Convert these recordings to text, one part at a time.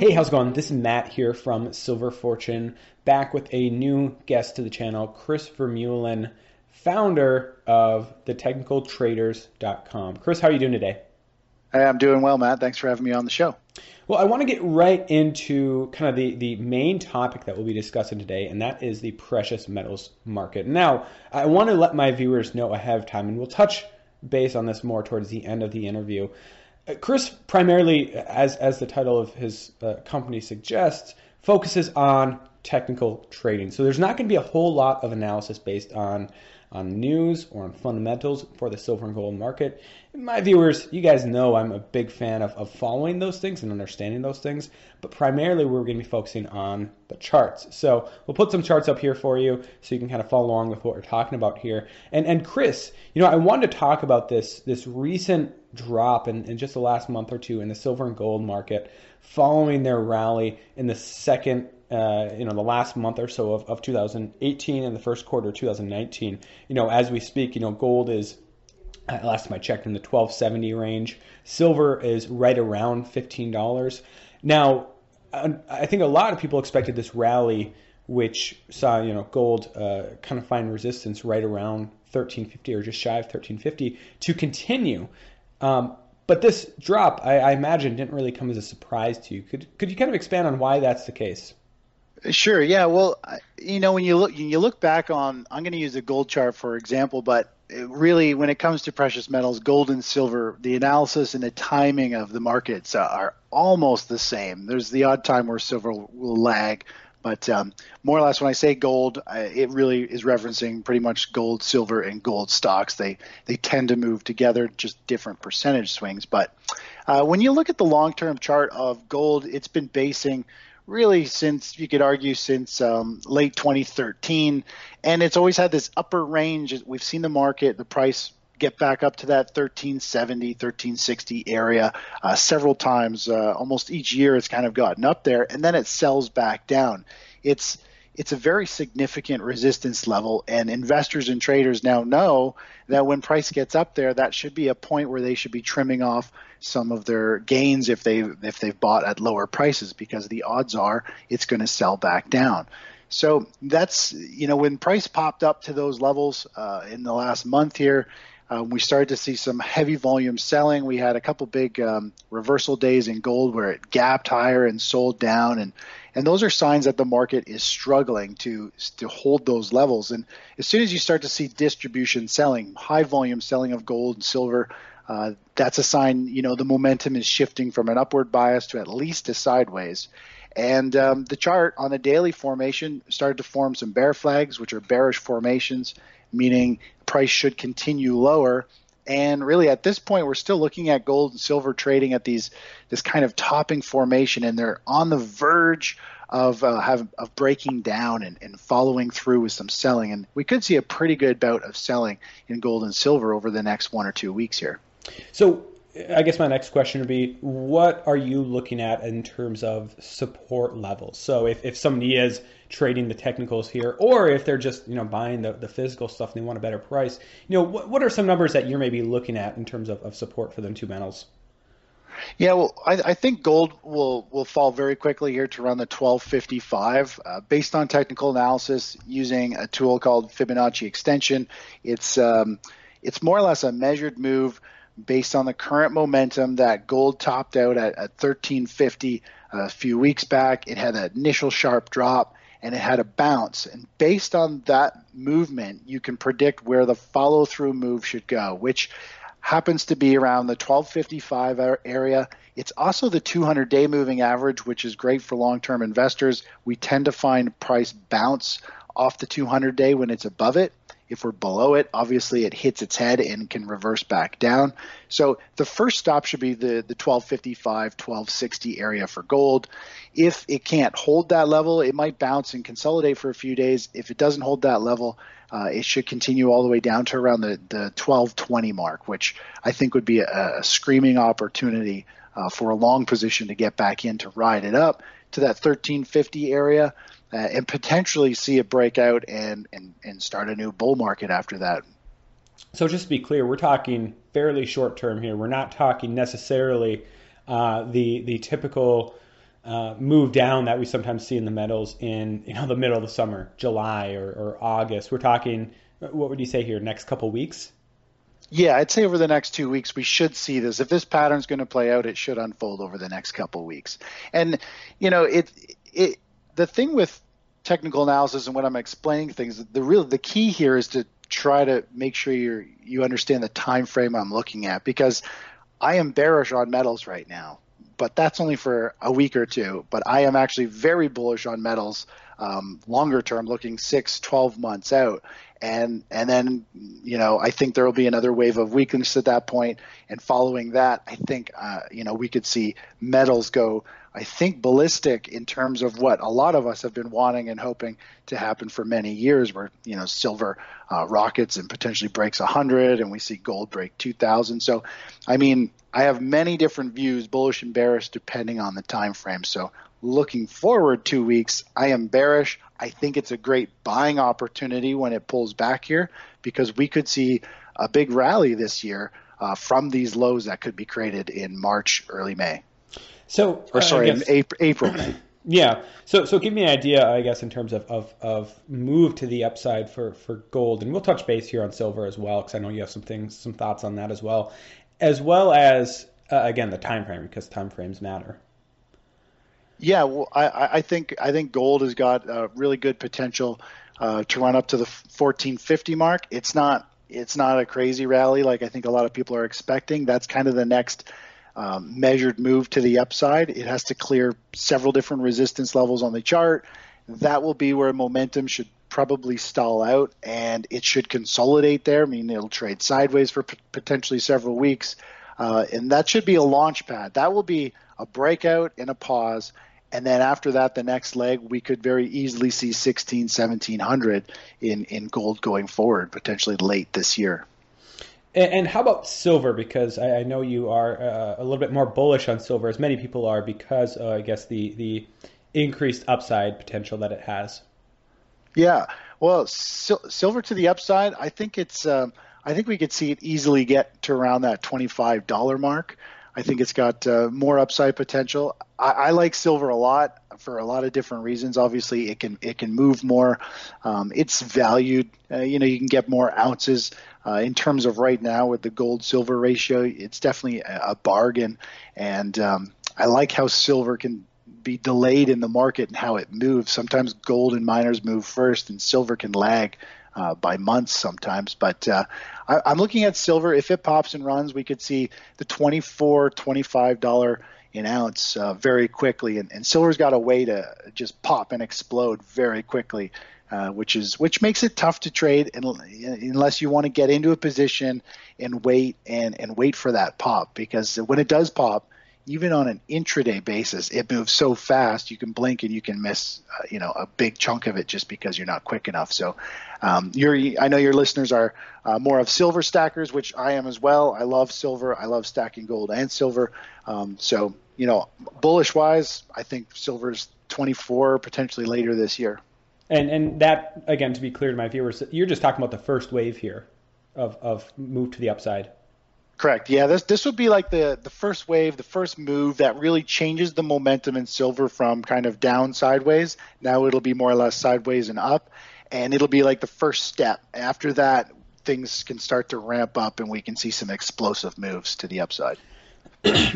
Hey, how's it going? This is Matt here from Silver Fortune, back with a new guest to the channel, Chris Vermeulen, founder of thetechnicaltraders.com. Chris, how are you doing today? Hey, I'm doing well, Matt. Thanks for having me on the show. Well, I want to get right into kind of the main topic that we'll be discussing today, and that is the precious metals market. Now, I want to let my viewers know ahead of time, and we'll touch base on this more towards the end of the interview. Chris primarily, as the title of his company suggests, focuses on technical trading. So there's not going to be a whole lot of analysis based on news or on fundamentals for the silver and gold market. My viewers, you guys know I'm a big fan of following those things and understanding those things, but primarily we're going to be focusing on the charts. So we'll put some charts up here for you so you can kind of follow along with what we're talking about here. And Chris, you know, I wanted to talk about this recent drop in just the last month or two in the silver and gold market following their rally in the second the last month or so of 2018 and the first quarter of 2019. You know, as we speak, you know, gold is, last time I checked, in the 1270 range. Silver is right around $15. Now, I think a lot of people expected this rally, which saw, you know, gold kind of find resistance right around 1350 or just shy of 1350 to continue. But this drop, I imagine, didn't really come as a surprise to you. Could you kind of expand on why that's the case? Sure. Yeah. Well, you know, when you look back on, I'm going to use the gold chart for example, but really when it comes to precious metals, gold and silver, the analysis and the timing of the markets are almost the same. There's the odd time where silver will lag, but more or less when I say gold, it really is referencing pretty much gold, silver, and gold stocks. They tend to move together, just different percentage swings. But when you look at the long-term chart of gold, it's been basing really since, you could argue, since late 2013, and it's always had this upper range. We've seen the market, the price get back up to that 1370, 1360 area several times. Almost each year it's kind of gotten up there, and then it sells back down. It's a very significant resistance level, and investors and traders now know that when price gets up there, that should be a point where they should be trimming off some of their gains if they've bought at lower prices, because the odds are it's going to sell back down. So that's, you know, when price popped up to those levels in the last month here, we started to see some heavy volume selling. We had a couple big reversal days in gold where it gapped higher and sold down, and those are signs that the market is struggling to hold those levels. And as soon as you start to see distribution selling, high volume selling of gold and silver, that's a sign, you know, the momentum is shifting from an upward bias to at least a sideways. And the chart on the daily formation started to form some bear flags, which are bearish formations, meaning price should continue lower. And really at this point, we're still looking at gold and silver trading at this kind of topping formation, and they're on the verge of breaking down and following through with some selling. And we could see a pretty good bout of selling in gold and silver over the next 1 or 2 weeks here. So I guess my next question would be, what are you looking at in terms of support levels? So if somebody is trading the technicals here, or if they're just, you know, buying the physical stuff and they want a better price, you know, what are some numbers that you're maybe looking at in terms of support for them two metals? Yeah, well, I think gold will fall very quickly here to around the 1255. Based on technical analysis using a tool called Fibonacci Extension, it's more or less a measured move based on the current momentum that gold topped out at 1350 a few weeks back. It had an initial sharp drop and it had a bounce. And based on that movement, you can predict where the follow-through move should go, which happens to be around the 1255 area. It's also the 200-day moving average, which is great for long-term investors. We tend to find price bounce off the 200-day when it's above it. If we're below it, obviously it hits its head and can reverse back down. So the first stop should be the 1255, 1260 area for gold. If it can't hold that level, it might bounce and consolidate for a few days. If it doesn't hold that level, it should continue all the way down to around the 1220 mark, which I think would be a screaming opportunity for a long position to get back in to ride it up to that 1350 area. And potentially see it break out and start a new bull market after that. So just to be clear, we're talking fairly short term here. We're not talking necessarily the typical move down that we sometimes see in the metals in the middle of the summer, July or August. We're talking, what would you say here, next couple weeks? Yeah, I'd say over the next 2 weeks, we should see this. If this pattern's going to play out, it should unfold over the next couple weeks. And, the thing with technical analysis and when I'm explaining things, the key here is to try to make sure you understand the time frame I'm looking at, because I am bearish on metals right now, but that's only for a week or two. But I am actually very bullish on metals longer term, looking 6-12 months out, and then I think there will be another wave of weakness at that point, and following that, I think we could see metals go, I think, ballistic in terms of what a lot of us have been wanting and hoping to happen for many years, where silver rockets and potentially breaks 100, and we see gold break 2,000. So, I have many different views, bullish and bearish, depending on the time frame. So, looking forward 2 weeks, I am bearish. I think it's a great buying opportunity when it pulls back here, because we could see a big rally this year from these lows that could be created in March, early May. So, April. Yeah. So give me an idea, I guess, in terms of move to the upside for gold, and we'll touch base here on silver as well, because I know you have some thoughts on that as well, as again the time frame, because time frames matter. Yeah. Well, I think gold has got a really good potential to run up to the 1450 mark. It's not a crazy rally like I think a lot of people are expecting. That's kind of the next measured move to the upside. It has to clear several different resistance levels on the chart. That will be where momentum should probably stall out, and it should consolidate there. It'll trade sideways for potentially several weeks, and that should be a launch pad. That will be a breakout and a pause, and then after that, the next leg, we could very easily see 1,600-1,700 in gold going forward, potentially late this year. And how about silver? Because I know you are a little bit more bullish on silver, as many people are, because I guess the increased upside potential that it has. Yeah, well, silver to the upside, I think it's I think we could see it easily get to around that $25 mark. I think it's got more upside potential. I like silver a lot for a lot of different reasons. Obviously, it can move more. It's valued. You can get more ounces. In terms of right now with the gold-silver ratio, it's definitely a bargain. And I like how silver can be delayed in the market and how it moves. Sometimes gold and miners move first, and silver can lag by months sometimes. But I'm looking at silver. If it pops and runs, we could see the $24, $25 an ounce very quickly. And silver's got a way to just pop and explode very quickly. Which makes it tough to trade unless you want to get into a position and wait for that pop, because when it does pop, even on an intraday basis, it moves so fast you can blink and you can miss a big chunk of it just because you're not quick enough. So I know your listeners are more of silver stackers, which I am as well. I love silver. I love stacking gold and silver. So bullish wise, I think silver's 24 potentially later this year. And that, again, to be clear to my viewers, you're just talking about the first wave here of move to the upside. Correct. Yeah, this would be like the first wave, the first move that really changes the momentum in silver from kind of down sideways. Now it'll be more or less sideways and up, and it'll be like the first step. After that, things can start to ramp up, and we can see some explosive moves to the upside.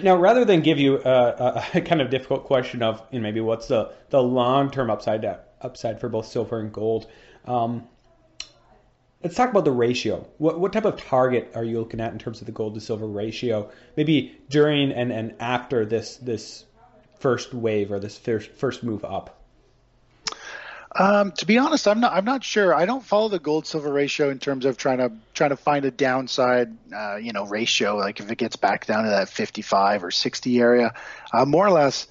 Now, rather than give you a kind of difficult question of maybe what's the long-term upside for both silver and gold, let's talk about the ratio. What type of target are you looking at in terms of the gold to silver ratio, maybe during and after this first wave or this first move up? To be honest, I'm not sure. I don't follow the gold silver ratio in terms of trying to find a downside, ratio. Like if it gets back down to that 55 or 60 area, more or less,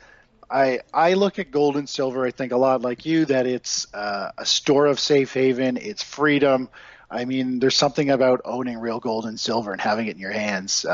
I look at gold and silver. I think a lot like you that it's a store of safe haven. It's freedom. I mean, there's something about owning real gold and silver and having it in your hands.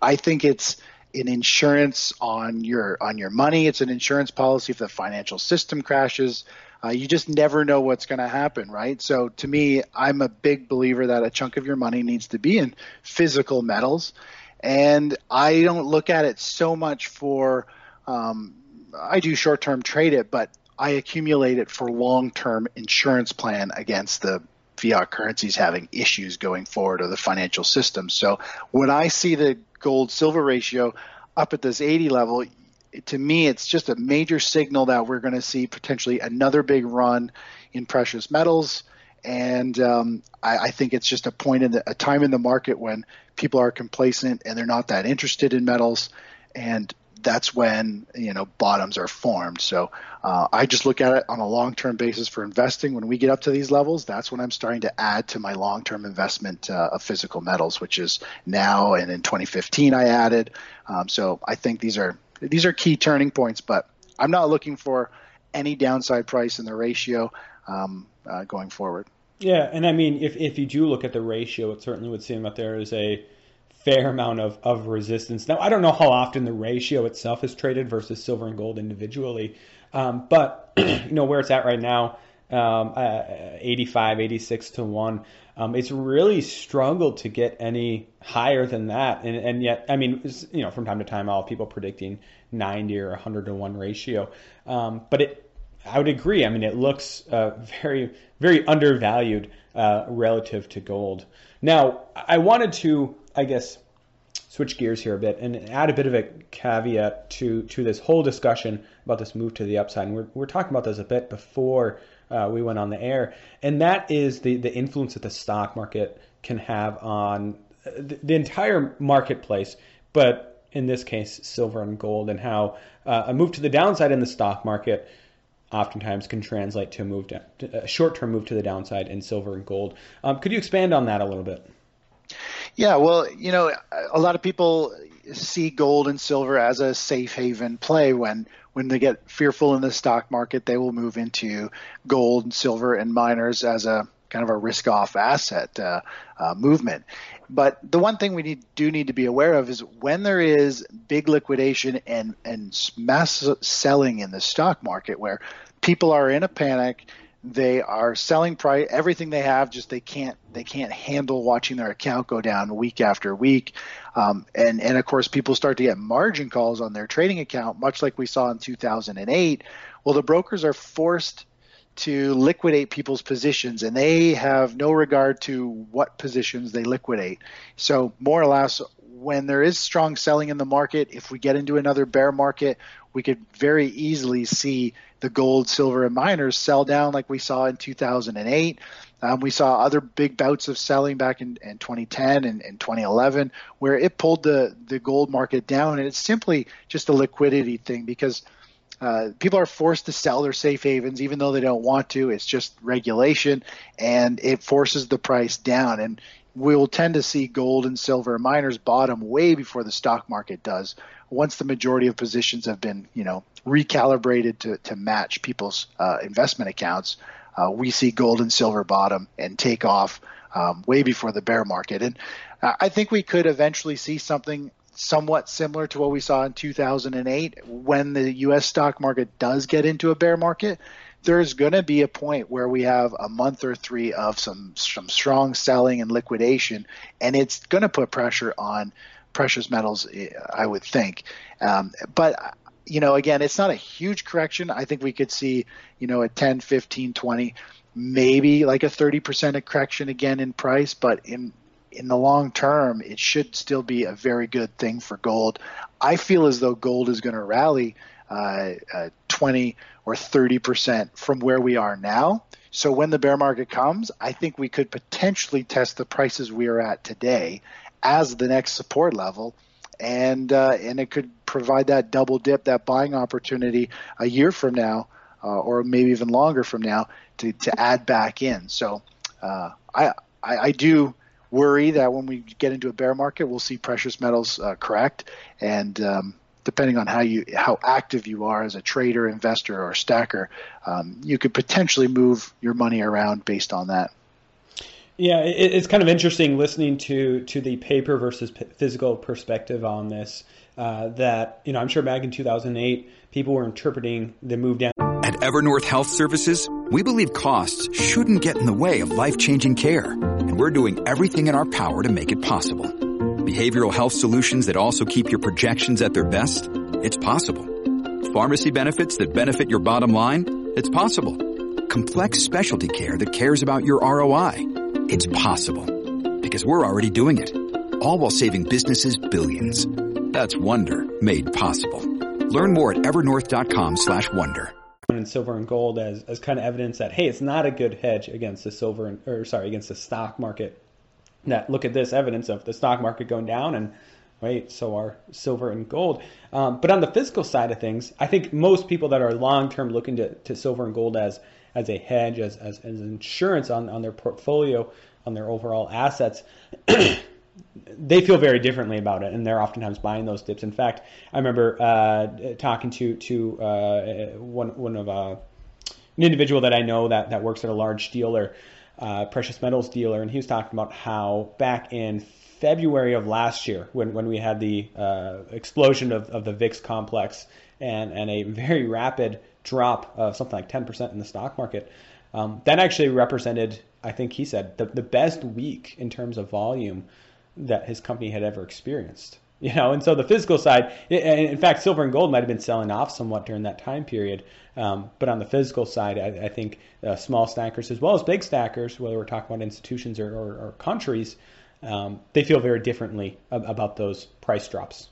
I think it's an insurance on your money. It's an insurance policy if the financial system crashes. You just never know what's going to happen, right? So to me, I'm a big believer that a chunk of your money needs to be in physical metals. And I don't look at it so much for I do short-term trade it, but I accumulate it for long-term insurance plan against the fiat currencies having issues going forward or the financial system. So when I see the gold-silver ratio up at this 80 level, to me, it's just a major signal that we're going to see potentially another big run in precious metals. And I think it's just a time in the market when people are complacent and they're not that interested in metals. And that's when, bottoms are formed. So I just look at it on a long-term basis for investing. When we get up to these levels, that's when I'm starting to add to my long-term investment of physical metals, which is now. And in 2015, I added. So I think these are key turning points, but I'm not looking for any downside price in the ratio going forward. Yeah, and I mean, if you do look at the ratio, it certainly would seem that there is a fair amount of resistance. Now, I don't know how often the ratio itself is traded versus silver and gold individually, but where it's at right now, 85, 86 to 1. It's really struggled to get any higher than that. And yet, I mean, from time to time, I'll have people predicting 90 or 100 to 1 ratio. But I would agree. I mean, it looks very, very undervalued relative to gold. Now, I wanted to, I guess, switch gears here a bit and add a bit of a caveat to this whole discussion about this move to the upside. And we're talking about this a bit before we went on the air, and that is the influence that the stock market can have on the entire marketplace, but in this case, silver and gold, and how a move to the downside in the stock market oftentimes can translate to a short-term move to the downside in silver and gold. Could you expand on that a little bit? Yeah, well, a lot of people see gold and silver as a safe haven play. When they get fearful in the stock market, they will move into gold and silver and miners as a kind of a risk-off asset movement. But the one thing we need to be aware of is when there is big liquidation and mass selling in the stock market where people are in a panic. They are selling everything they have, just they can't handle watching their account go down week after week. And of course, people start to get margin calls on their trading account, much like we saw in 2008. Well, the brokers are forced to liquidate people's positions, and they have no regard to what positions they liquidate. So more or less, when there is strong selling in the market, if we get into another bear market, we could very easily see the gold, silver, and miners sell down like we saw in 2008. We saw other big bouts of selling back in 2010 and 2011 where it pulled the gold market down. And it's simply just a liquidity thing because people are forced to sell their safe havens even though they don't want to. It's just regulation, and it forces the price down. And we will tend to see gold and silver miners bottom way before the stock market does, once the majority of positions have been, recalibrated to match people's investment accounts. We see gold and silver bottom and take off way before the bear market. And I think we could eventually see something somewhat similar to what we saw in 2008 when the U.S. stock market does get into a bear market. There's going to be a point where we have a month or three of some strong selling and liquidation, and it's going to put pressure on precious metals, I would think. But, again, it's not a huge correction. I think we could see, a 10, 15, 20, maybe like a 30% correction again in price. But in the long term, it should still be a very good thing for gold. I feel as though gold is going to rally 20 or 30% from where we are now. So when the bear market comes, I think we could potentially test the prices we are at today as the next support level, and it could provide that double dip, that buying opportunity a year from now or maybe even longer from now to add back in. So I do worry that when we get into a bear market, we'll see precious metals correct. And depending on how active you are as a trader, investor, or stacker, you could potentially move your money around based on that. Yeah, it's kind of interesting listening to the paper versus physical perspective on this. That, you know, I'm sure back in 2008, people were interpreting the move down. At Evernorth Health Services, we believe costs shouldn't get in the way of life-changing care, and we're doing everything in our power to make it possible. Behavioral health solutions that also keep your projections at their best? It's possible. Pharmacy benefits that benefit your bottom line? It's possible. Complex specialty care that cares about your ROI? It's possible, because we're already doing it, all while saving businesses billions. That's wonder made possible. Learn more at evernorth.com/wonder. And silver and gold as kind of evidence that, hey, it's not a good hedge against the against the stock market. That look at this evidence of the stock market going down, and wait, so are silver and gold. But on the physical side of things, I think most people that are long term looking to silver and gold as a hedge, as insurance on their portfolio, on their overall assets, they feel very differently about it, and they're oftentimes buying those dips. In fact, I remember talking to an individual that I know that works at a large dealer, precious metals dealer, and he was talking about how back in February of last year, when we had the explosion of the VIX complex and a very rapid drop of something like 10% in the stock market, that actually represented, I think he said, the best week in terms of volume that his company had ever experienced. And so the physical side, in fact, silver and gold might have been selling off somewhat during that time period. But on the physical side, I think small stackers as well as big stackers, whether we're talking about institutions or countries, they feel very differently about those price drops.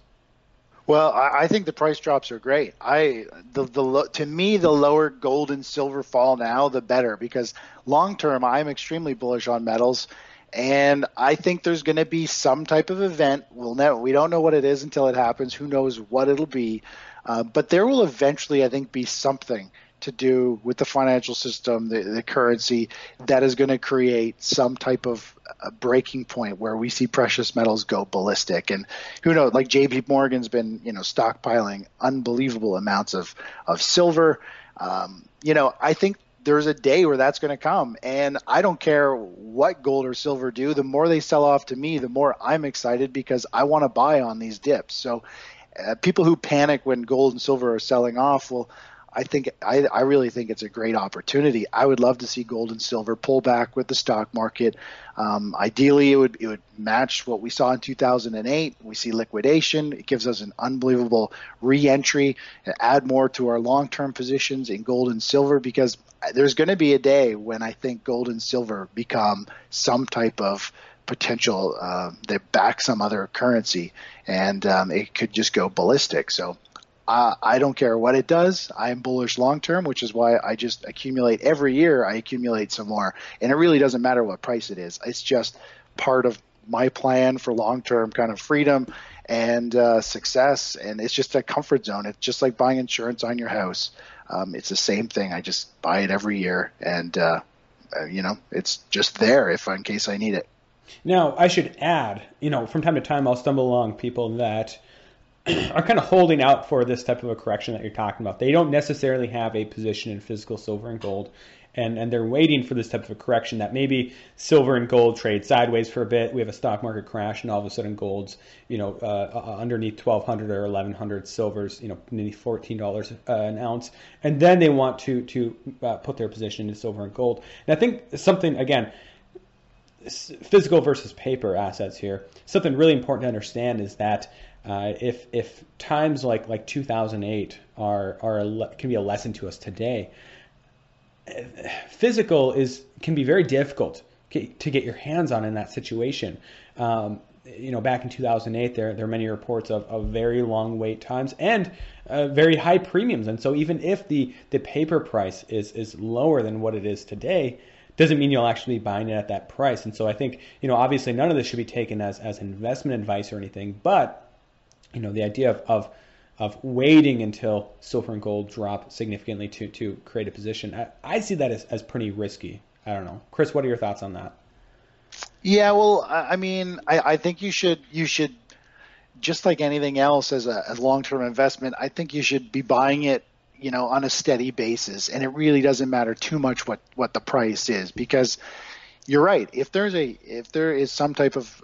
Well, I think the price drops are great. To me, the lower gold and silver fall now, the better, because long term, I'm extremely bullish on metals. And I think there's going to be some type of event. We don't know what it is until it happens. Who knows what it'll be? But there will eventually, I think, be something to do with the financial system, the currency, that is going to create some type of a breaking point where we see precious metals go ballistic. And who knows, like JP Morgan's been, stockpiling unbelievable amounts of silver. I think there's a day where that's going to come, and I don't care what gold or silver do. The more they sell off, to me, the more I'm excited, because I want to buy on these dips. So people who panic when gold and silver are selling off, well, I really think it's a great opportunity. I would love to see gold and silver pull back with the stock market. Ideally, it would match what we saw in 2008. We see liquidation. It gives us an unbelievable re-entry and add more to our long-term positions in gold and silver, because there's going to be a day when I think gold and silver become some type of potential. They back some other currency, and it could just go ballistic. So I don't care what it does. I'm bullish long term, which is why I just accumulate every year. I accumulate some more, and it really doesn't matter what price it is. It's just part of my plan for long term kind of freedom and success, and it's just a comfort zone. It's just like buying insurance on your house. It's the same thing. I just buy it every year, and it's just there if in case I need it. Now, I should add, from time to time I'll stumble along people that are kind of holding out for this type of a correction that you're talking about. They don't necessarily have a position in physical silver and gold, and they're waiting for this type of a correction that maybe silver and gold trade sideways for a bit. We have a stock market crash, and all of a sudden gold's, underneath $1,200 or $1,100, silver's, nearly $14 an ounce. And then they want to put their position into silver and gold. And I think something, again, physical versus paper assets here, something really important to understand is that if times like 2008 can be a lesson to us today, physical can be very difficult to get your hands on in that situation. Back in 2008, there are many reports of very long wait times and very high premiums. And so even if the paper price is lower than what it is today, doesn't mean you'll actually be buying it at that price. And so I think, obviously none of this should be taken as investment advice or anything, but the idea of of waiting until silver and gold drop significantly to create a position. I see that as pretty risky. I don't know. Chris, what are your thoughts on that? Yeah, well, I mean, I think you should just like anything else as a long-term investment, I think you should be buying it, you know, on a steady basis. And it really doesn't matter too much what the price is, because you're right. If there is some type of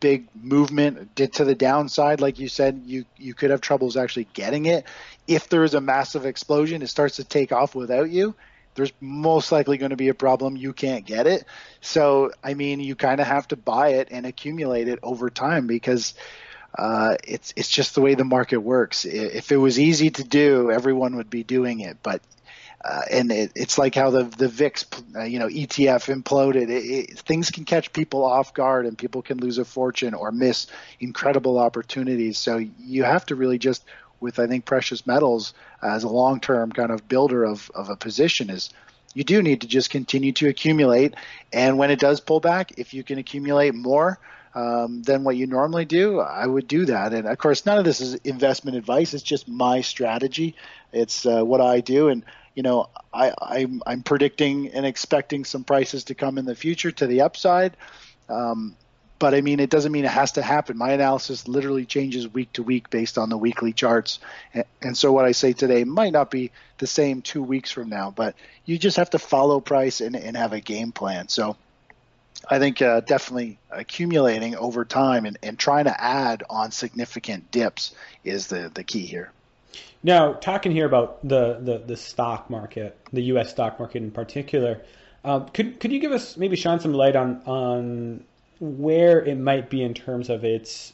big movement to the downside, like you said, you could have troubles actually getting it. If there is a massive explosion, it starts to take off without you, there's most likely going to be a problem. You can't get it. So, I mean, you kind of have to buy it and accumulate it over time, because it's just the way the market works. If it was easy to do, everyone would be doing it. But and it's like how the VIX, ETF imploded. Things can catch people off guard, and people can lose a fortune or miss incredible opportunities. So you have to really just, with I think precious metals as a long-term kind of builder of a position, is you do need to just continue to accumulate. And when it does pull back, if you can accumulate more than what you normally do, I would do that. And of course, none of this is investment advice. It's just my strategy. It's what I do. And you know, I'm predicting and expecting some prices to come in the future to the upside. But I mean, it doesn't mean it has to happen. My analysis literally changes week to week based on the weekly charts. And so what I say today might not be the same 2 weeks from now, but you just have to follow price and have a game plan. So I think definitely accumulating over time and trying to add on significant dips is the key here. Now, talking here about the stock market, the U.S. stock market in particular, could you give us, maybe shine some light on where it might be in terms of its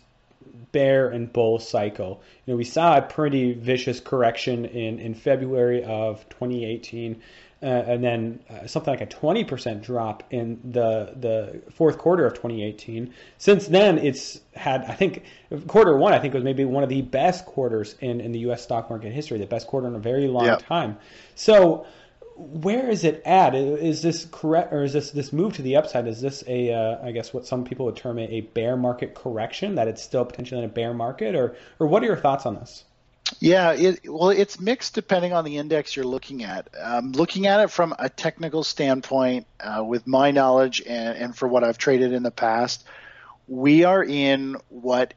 bear and bull cycle? You know, we saw a pretty vicious correction in February of 2018, and then something like a 20% drop in the fourth quarter of 2018. Since then, it's had, I think, quarter one, I think, was maybe one of the best quarters in the U.S. stock market history, the best quarter in a very long time. So where is it at? Is this correct, or is this move to the upside? Is this a I guess what some people would term a bear market correction, that it's still potentially in a bear market, or what are your thoughts on this? Yeah, it's mixed depending on the index you're looking at. Looking at it from a technical standpoint, with my knowledge and for what I've traded in the past, we are in what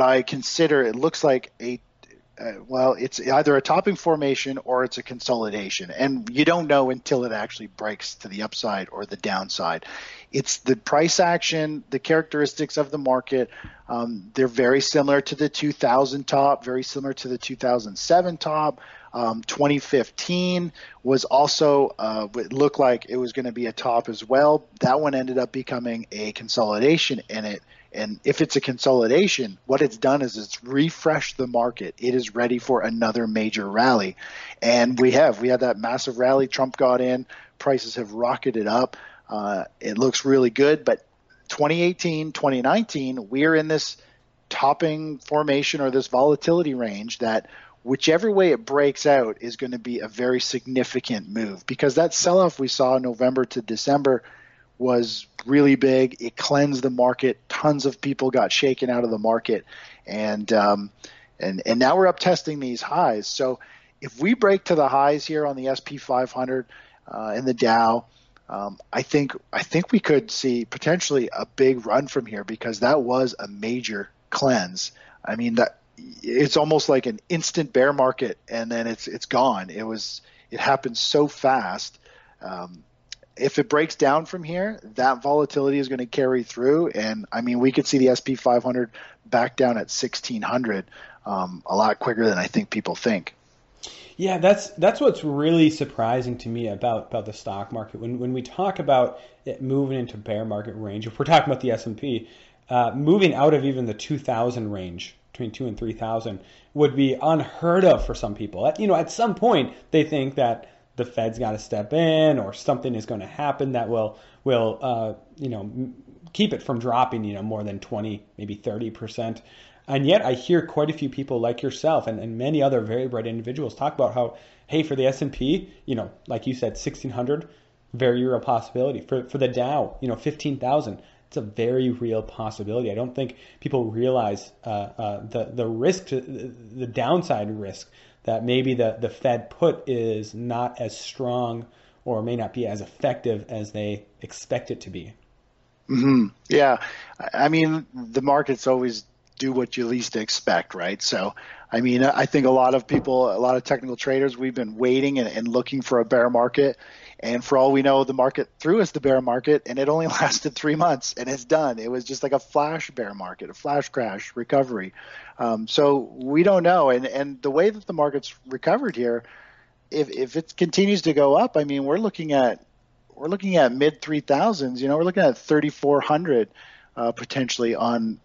I consider, it looks like it's either a topping formation or it's a consolidation, and you don't know until it actually breaks to the upside or the downside. It's the price action, the characteristics of the market. They're very similar to the 2000 top, very similar to the 2007 top. 2015 was also it looked like it was going to be a top as well. That one ended up becoming a consolidation in it. And if it's a consolidation, what it's done is it's refreshed the market. It is ready for another major rally. And we had that massive rally. Trump got in. Prices have rocketed up. It looks really good. But 2018, 2019, we're in this topping formation or this volatility range that whichever way it breaks out is going to be a very significant move, because that sell-off we saw in November to December was really big. It cleansed the market. Tons of people got shaken out of the market, and now we're up testing these highs. So if we break to the highs here on the SP 500 and the Dow, I think we could see potentially a big run from here, because that was a major cleanse. I mean, that it's almost like an instant bear market, and then it's gone. It happened so fast. If it breaks down from here, that volatility is going to carry through. And I mean, we could see the SP 500 back down at 1600 a lot quicker than I think people think. Yeah, that's what's really surprising to me about the stock market. When we talk about it moving into bear market range, if we're talking about the S&P, moving out of even the 2000 range, between 2,000 and 3,000, would be unheard of for some people. You know, at some point, they think that the Fed's got to step in, or something is going to happen that will keep it from dropping, more than 20, maybe 30%. And yet I hear quite a few people like yourself and many other very bright individuals talk about how, hey, for the S&P, like you said, 1,600, very real possibility. For the Dow, 15,000, It's a very real possibility. I don't think people realize the risk, the downside risk, that maybe the Fed put is not as strong or may not be as effective as they expect it to be. Mm-hmm. Yeah. I mean, the markets always do what you least expect, right? So, I mean, I think a lot of people, a lot of technical traders, we've been waiting and looking for a bear market. And for all we know, the market threw us the bear market, and it only lasted 3 months, and it's done. It was just like a flash bear market, a flash crash recovery. So we don't know. And the way that the market's recovered here, if it continues to go up, I mean, we're looking at mid 3000s. You know, we're looking at 3,400 potentially on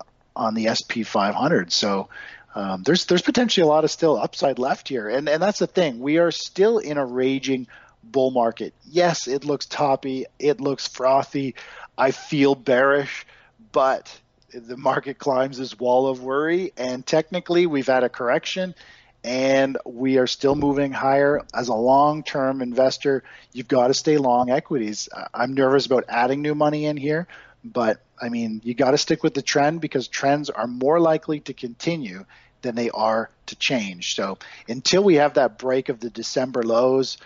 the SP 500. So there's potentially a lot of still upside left here, and that's the thing. We are still in a raging bull market. Yes, it looks toppy, it looks frothy, I feel bearish, but the market climbs this wall of worry, and technically we've had a correction and we are still moving higher. As a long-term investor, you've got to stay long equities. I'm nervous about adding new money in here, but I mean, you got to stick with the trend, because trends are more likely to continue than they are to change. So until we have that break of the December lows,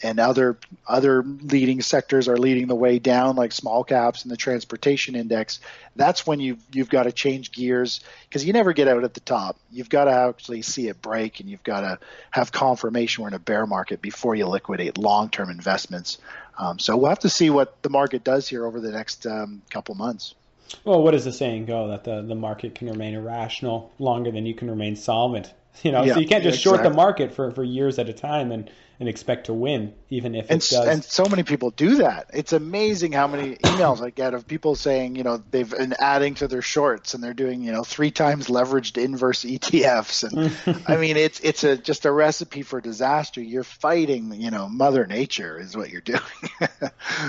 and other leading sectors are leading the way down, like small caps and the transportation index, that's when you've got to change gears, because you never get out at the top. You've got to actually see it break, and you've got to have confirmation we're in a bear market before you liquidate long-term investments. So we'll have to see what the market does here over the next couple months. Well, what does the saying go? That the market can remain irrational longer than you can remain solvent. You know, yeah, so you can't just short the market for years at a time and expect to win, even if it does. And so many people do that. It's amazing how many emails I get of people saying, you know, they've been adding to their shorts and they're doing, you know, 3 times leveraged inverse ETFs. And I mean, it's just a recipe for disaster. You're fighting, you know, Mother Nature is what you're doing.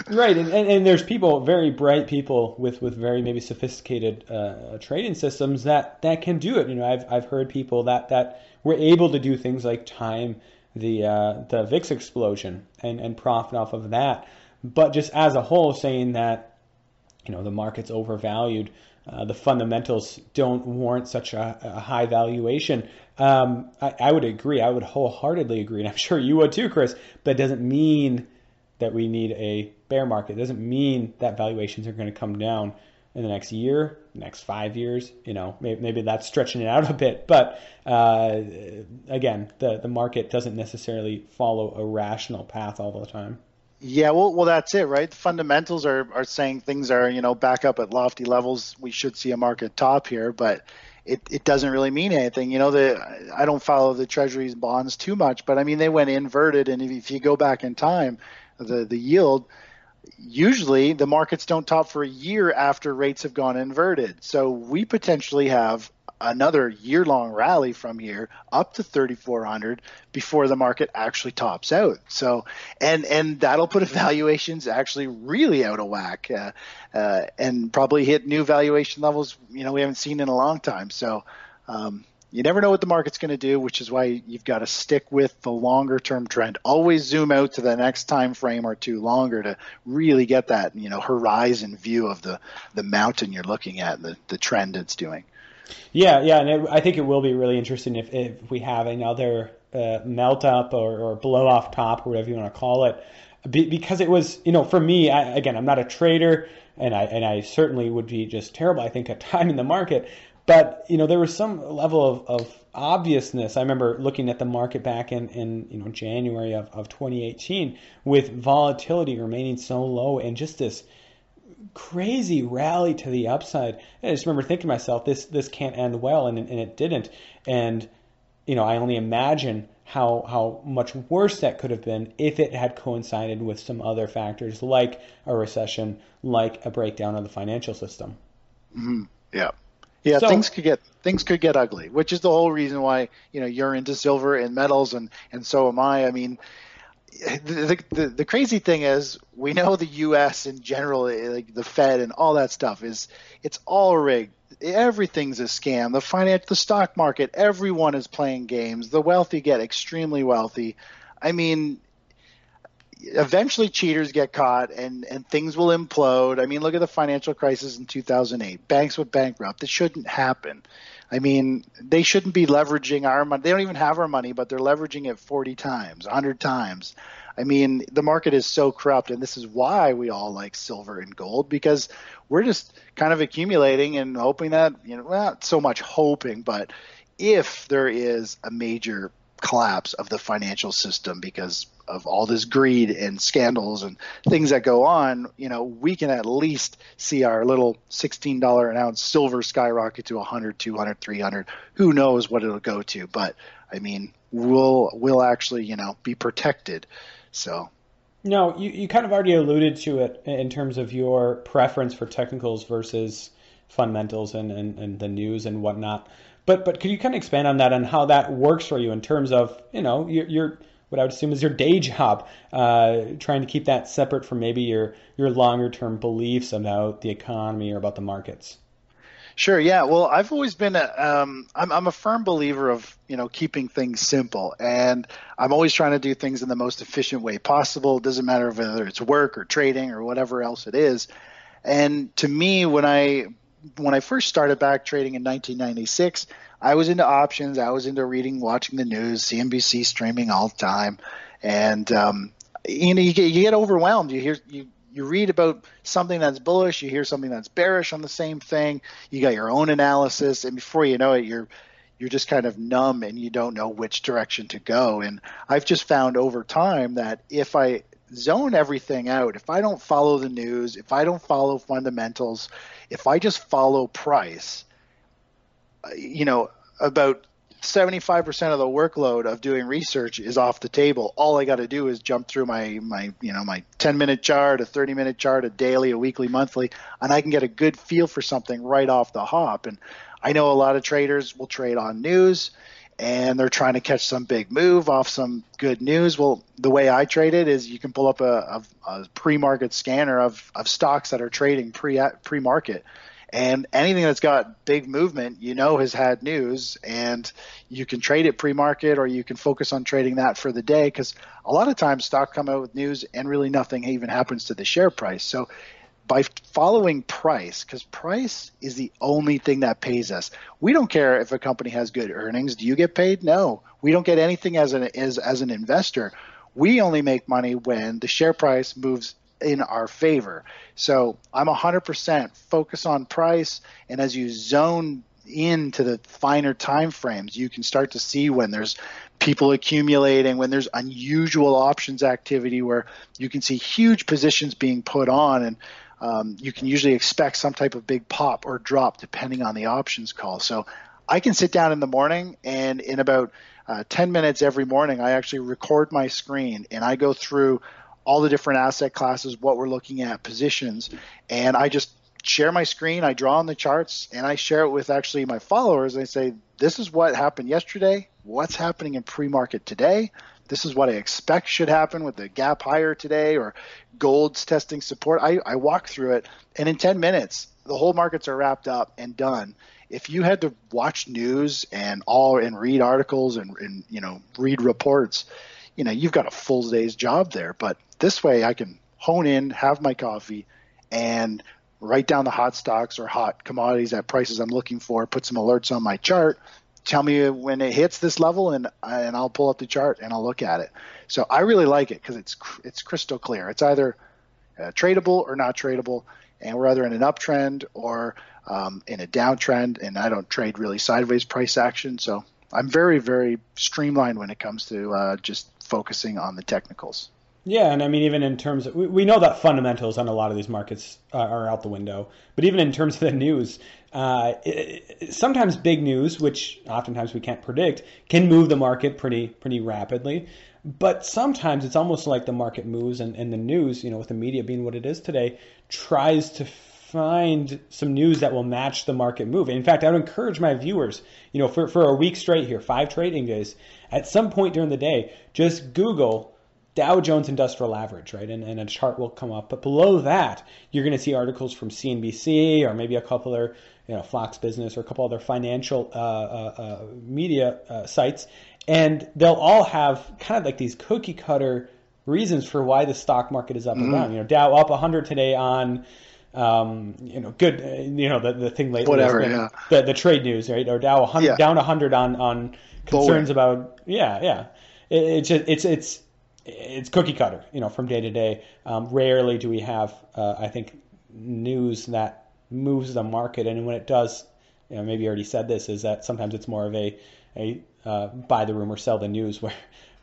Right. And there's people, very bright people with very maybe sophisticated trading systems that can do it. You know, I've heard people that were able to do things like time the VIX explosion and profit off of that. But just as a whole, saying that, you know, the market's overvalued, the fundamentals don't warrant such a high valuation, I would agree. I would wholeheartedly agree, and I'm sure you would too, Chris. But it doesn't mean that we need a bear market. It doesn't mean that valuations are going to come down in the next year, next 5 years. You know, maybe that's stretching it out a bit. But again, the market doesn't necessarily follow a rational path all the time. Yeah, well, that's it, right? The fundamentals are saying things are, you know, back up at lofty levels. We should see a market top here, but it doesn't really mean anything. You know, I don't follow the Treasuries bonds too much, but I mean, they went inverted. And if you go back in time, the yield, usually the markets don't top for a year after rates have gone inverted. So we potentially have another year-long rally from here up to 3,400 before the market actually tops out. So and that'll put valuations actually really out of whack and probably hit new valuation levels, you know, we haven't seen in a long time. So you never know what the market's going to do, which is why you've got to stick with the longer-term trend. Always zoom out to the next time frame or two longer to really get that, you know, horizon view of the mountain you're looking at, the trend it's doing. Yeah, and I think it will be really interesting if we have another melt-up or blow-off top, or whatever you want to call it, because it was, you know, for me, again, I'm not a trader, and I certainly would be just terrible, I think, at timing the market. But, you know, there was some level of obviousness. I remember looking at the market back in you know, January of 2018, with volatility remaining so low and just this crazy rally to the upside. And I just remember thinking to myself, this can't end well, and it didn't. And, you know, I only imagine how much worse that could have been if it had coincided with some other factors, like a recession, like a breakdown of the financial system. Mm-hmm. Yeah. Yeah, so, things could get ugly, which is the whole reason why, you know, you're into silver and metals, and so am I. I mean, the crazy thing is, we know the U.S. in general, like the Fed and all that stuff, it's all rigged. Everything's a scam. The stock market, everyone is playing games. The wealthy get extremely wealthy. I mean, eventually cheaters get caught and things will implode. I mean, look at the financial crisis in 2008. Banks went bankrupt. It shouldn't happen. I mean, they shouldn't be leveraging our money. They don't even have our money, but they're leveraging it 40 times, 100 times. I mean, the market is so corrupt, and this is why we all like silver and gold, because we're just kind of accumulating and hoping that, you know, well, not so much hoping, but if there is a major collapse of the financial system because of all this greed and scandals and things that go on, you know, we can at least see our little $16 an ounce silver skyrocket to 100, 200, 300. Who knows what it'll go to? But I mean, we'll actually, you know, be protected. So. No, you kind of already alluded to it in terms of your preference for technicals versus fundamentals and the news and whatnot. But could you kind of expand on that and how that works for you in terms of, you know, your what I would assume is your day job, trying to keep that separate from maybe your longer term beliefs about the economy or about the markets? Sure. Yeah. Well, I've always been I'm a firm believer of, you know, keeping things simple, and I'm always trying to do things in the most efficient way possible. It doesn't matter whether it's work or trading or whatever else it is. And to me, when I first started back trading in 1996, I was into options. I was into reading, watching the news, CNBC streaming all the time, and you know, you get overwhelmed. You hear you read about something that's bullish, you hear something that's bearish on the same thing. You got your own analysis, and before you know it, you're just kind of numb and you don't know which direction to go. And I've just found over time that if I zone everything out, if I don't follow the news, if I don't follow fundamentals, if I just follow price, you know, about 75% of the workload of doing research is off the table. All I got to do is jump through my 10-minute chart, a 30-minute chart, a daily, a weekly, monthly, and I can get a good feel for something right off the hop. And I know a lot of traders will trade on news, and they're trying to catch some big move off some good news. Well, the way I trade it is you can pull up a pre-market scanner of stocks that are trading pre-market. And anything that's got big movement, you know, has had news, and you can trade it pre-market, or you can focus on trading that for the day, because a lot of times stock come out with news and really nothing even happens to the share price. So by following price, because price is the only thing that pays us. We don't care if a company has good earnings. Do you get paid? No. We don't get anything as an investor. We only make money when the share price moves in our favor. So I'm 100% focus on price, and as you zone into the finer time frames, you can start to see when there's people accumulating, when there's unusual options activity, where you can see huge positions being put on, and you can usually expect some type of big pop or drop depending on the options call. So I can sit down in the morning, and in about 10 minutes every morning, I actually record my screen, and I go through all the different asset classes, what we're looking at, positions, and I just share my screen, I draw on the charts, and I share it with actually my followers. I say, this is what happened yesterday, what's happening in pre-market today, this is what I expect should happen with the gap higher today, or gold's testing support. I walk through it, and in 10 minutes, the whole markets are wrapped up and done. If you had to watch news and read articles and you know, read reports, you know, you've got a full day's job there. But this way I can hone in, have my coffee, and write down the hot stocks or hot commodities at prices I'm looking for, put some alerts on my chart, tell me when it hits this level, and I'll pull up the chart and I'll look at it. So I really like it because it's crystal clear. It's either tradable or not tradable, and we're either in an uptrend or in a downtrend, and I don't trade really sideways price action. So I'm very, very streamlined when it comes to just focusing on the technicals. Yeah, and I mean, even in terms of, we know that fundamentals on a lot of these markets are out the window, but even in terms of the news, sometimes big news, which oftentimes we can't predict, can move the market pretty rapidly. But sometimes it's almost like the market moves and the news, you know, with the media being what it is today, tries to find some news that will match the market move. In fact, I would encourage my viewers, you know, for a week straight here, 5 trading days, at some point during the day, just Google Dow Jones Industrial Average, right? And a chart will come up. But below that, you're going to see articles from CNBC or maybe a couple other, you know, Fox Business or a couple other financial media sites. And they'll all have kind of like these cookie cutter reasons for why the stock market is up and down. You know, Dow up 100 today on the thing lately, the trade news, right? Or Dow 100, down 100 on concerns about It's cookie cutter, from day to day. Rarely do we have, I think, news that moves the market. And when it does, maybe you already said this, is that sometimes it's more of a buy the rumor, sell the news, where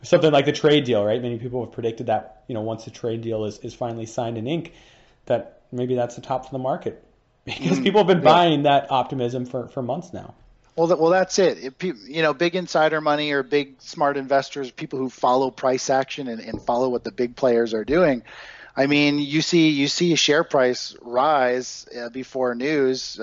something like the trade deal, right? Many people have predicted that, once the trade deal is finally signed in ink, that maybe that's the top of the market, because people have been buying that optimism for months now. Well, that's it. Big insider money or big smart investors, people who follow price action and follow what the big players are doing. I mean, you see a share price rise before news,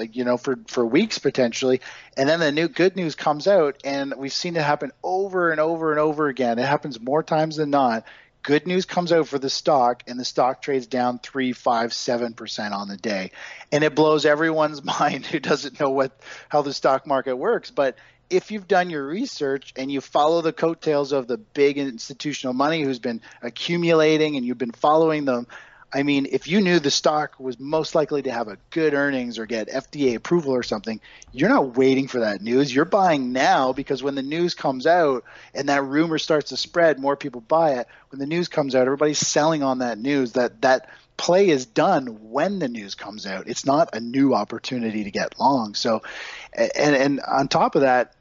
for weeks potentially, and then the new good news comes out, and we've seen it happen over and over and over again. It happens more times than not. Good news comes out for the stock, and the stock trades down 3%, 5%, 7% on the day. And it blows everyone's mind who doesn't know how the stock market works. But if you've done your research and you follow the coattails of the big institutional money who's been accumulating and you've been following them, I mean, if you knew the stock was most likely to have a good earnings or get FDA approval or something, you're not waiting for that news. You're buying now, because when the news comes out and that rumor starts to spread, more people buy it. When the news comes out, everybody's selling on that news. That play is done when the news comes out. It's not a new opportunity to get long. So, and on top of that,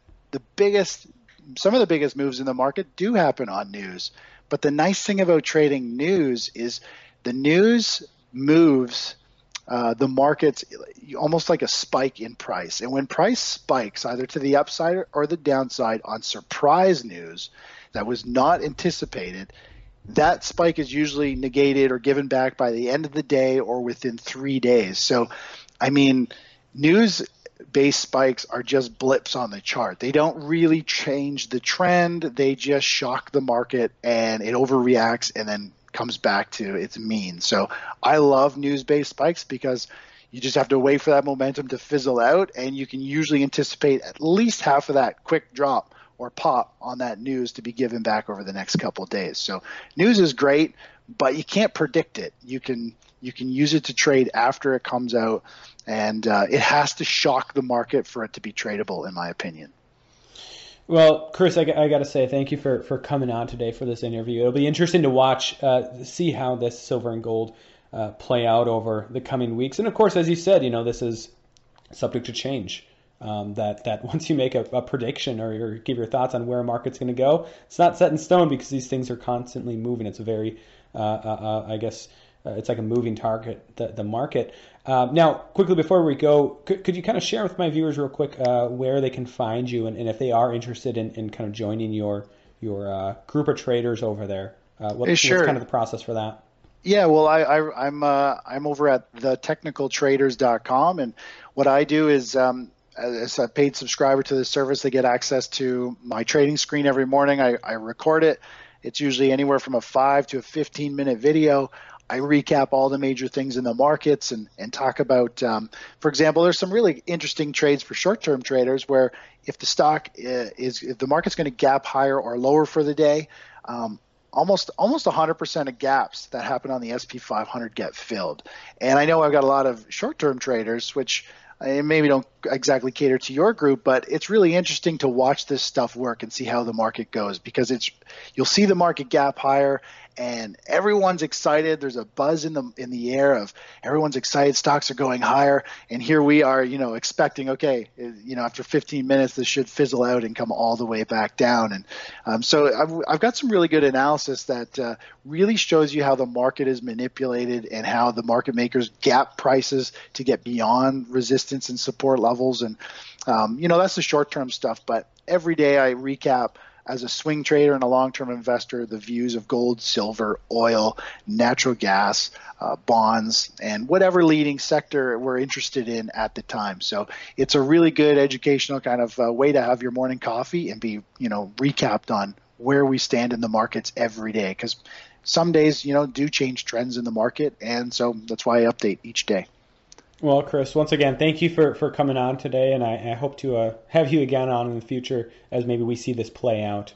some of the biggest moves in the market do happen on news. But the nice thing about trading news is the news moves the markets almost like a spike in price. And when price spikes either to the upside or the downside on surprise news that was not anticipated, that spike is usually negated or given back by the end of the day or within 3 days. So, I mean, news-based spikes are just blips on the chart. They don't really change the trend. They just shock the market, and it overreacts and then comes back to its mean. So I love news-based spikes because you just have to wait for that momentum to fizzle out, and you can usually anticipate at least half of that quick drop or pop on that news to be given back over the next couple of days. So news is great, but you can't predict it. You can use it to trade after it comes out, and it has to shock the market for it to be tradable, in my opinion. Well, Chris, I got to say thank you for coming on today for this interview. It'll be interesting to watch, see how this silver and gold play out over the coming weeks. And of course, as you said, this is subject to change. That once you make a prediction or give your thoughts on where a market's going to go, it's not set in stone, because these things are constantly moving. It's a very, it's like a moving target, the market. Now, quickly before we go, could you kind of share with my viewers real quick where they can find you, and if they are interested in kind of joining your group of traders over there? What's kind of the process for that? Yeah, well, I'm over at thetechnicaltraders.com, and what I do is as a paid subscriber to the service, they get access to my trading screen every morning. I record it. It's usually anywhere from a 5 to a 15-minute video. I recap all the major things in the markets and talk about, for example, there's some really interesting trades for short-term traders where if the stock if the market's going to gap higher or lower for the day, almost 100% of gaps that happen on the S&P 500 get filled. And I know I've got a lot of short-term traders, which maybe don't exactly cater to your group, but it's really interesting to watch this stuff work and see how the market goes, because you'll see the market gap higher, and everyone's excited. There's a buzz in the air of everyone's excited. Stocks are going higher, and here we are, expecting, after 15 minutes, this should fizzle out and come all the way back down. And so I've got some really good analysis that really shows you how the market is manipulated and how the market makers gap prices to get beyond resistance and support levels. And that's the short-term stuff. But every day I recap, as a swing trader and a long-term investor, the views of gold, silver, oil, natural gas, bonds, and whatever leading sector we're interested in at the time. So it's a really good educational kind of way to have your morning coffee and be, recapped on where we stand in the markets every day, because some days, do change trends in the market. And so that's why I update each day. Well, Chris, once again, thank you for coming on today, and I hope to have you again on in the future as maybe we see this play out.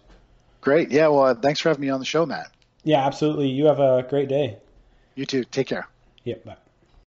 Great. Yeah, well, thanks for having me on the show, Matt. Yeah, absolutely. You have a great day. You too. Take care. Yeah, bye.